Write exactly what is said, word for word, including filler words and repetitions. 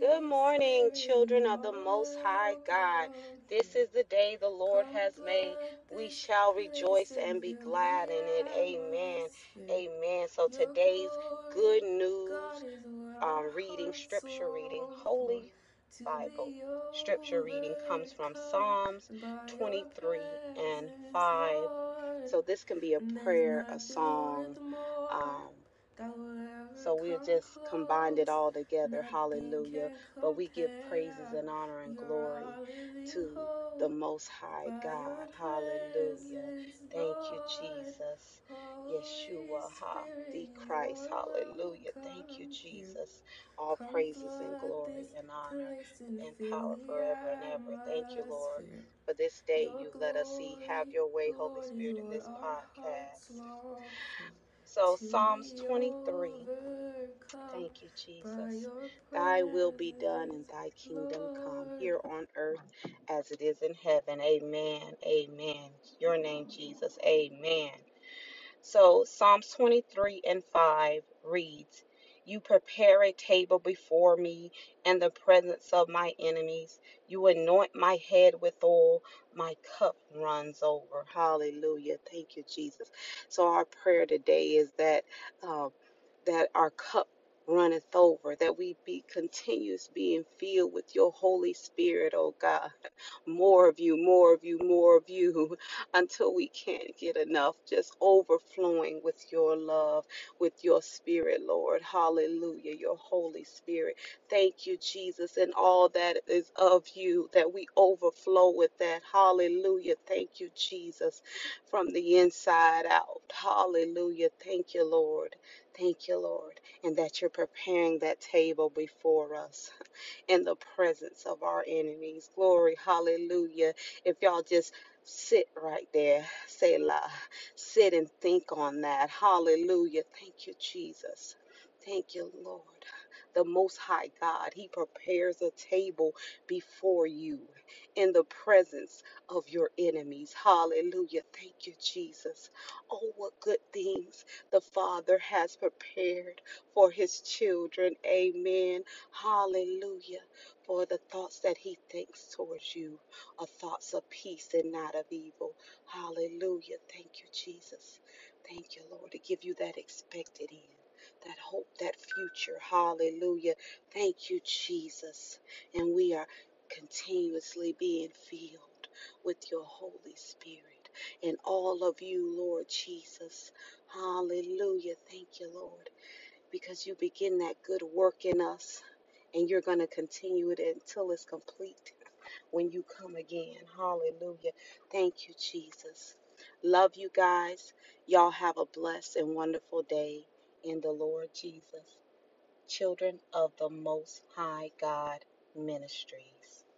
Good morning, children of the Most High God. This is the day the Lord has made. We shall rejoice and be glad in it. Amen. Amen. So today's good news um, reading, scripture reading, Holy Bible scripture reading comes from Psalms twenty-three and five. So this can be a prayer, a song. Um, So we just combined it all together. Hallelujah. But we give praises and honor and glory to the Most High God. Hallelujah. Thank you, Jesus. Yeshua, ha, the Christ. Hallelujah. Thank you, Jesus. All praises and glory and honor and power forever and ever. Thank you, Lord, for this day you let us see. Have your way, Holy Spirit, in this podcast. So Psalms twenty-three, thank you, Jesus. Thy will be done and thy kingdom come here on earth as it is in heaven. Amen. Amen. Your name, Jesus. Amen. So Psalms twenty-three and five reads, You prepare a table before me in the presence of my enemies. You anoint my head with oil. My cup runs over. Hallelujah. Thank you, Jesus. So our prayer today is that uh, that our cup runneth over, that we be continuous being filled with your Holy Spirit, oh God. More of you, more of you, more of you, until we can't get enough, just overflowing with your love, with your Spirit, Lord. Hallelujah, your Holy Spirit. Thank you, Jesus, and all that is of you, that we overflow with that. Hallelujah, thank you, Jesus, from the inside out. Hallelujah, thank you, Lord. Thank you, Lord, and that you're preparing that table before us in the presence of our enemies. Glory, hallelujah. If y'all just sit right there, Selah, sit and think on that. Hallelujah. Thank you, Jesus. Thank you, Lord. The Most High God, He prepares a table before you in the presence of your enemies. Hallelujah. Thank you, Jesus. Oh, what good things the Father has prepared for His children. Amen. Hallelujah. For the thoughts that He thinks towards you are thoughts of peace and not of evil. Hallelujah. Thank you, Jesus. Thank you, Lord, to give you that expected end, that hope, that future. Hallelujah. Thank you, Jesus. And we are continuously being filled with your Holy Spirit and all of you, Lord Jesus. Hallelujah. Thank you, Lord, because you begin that good work in us, and you're going to continue it until it's complete when you come again. Hallelujah. Thank you, Jesus. Love you guys. Y'all have a blessed and wonderful day in the Lord Jesus. Children of the Most High God Ministries.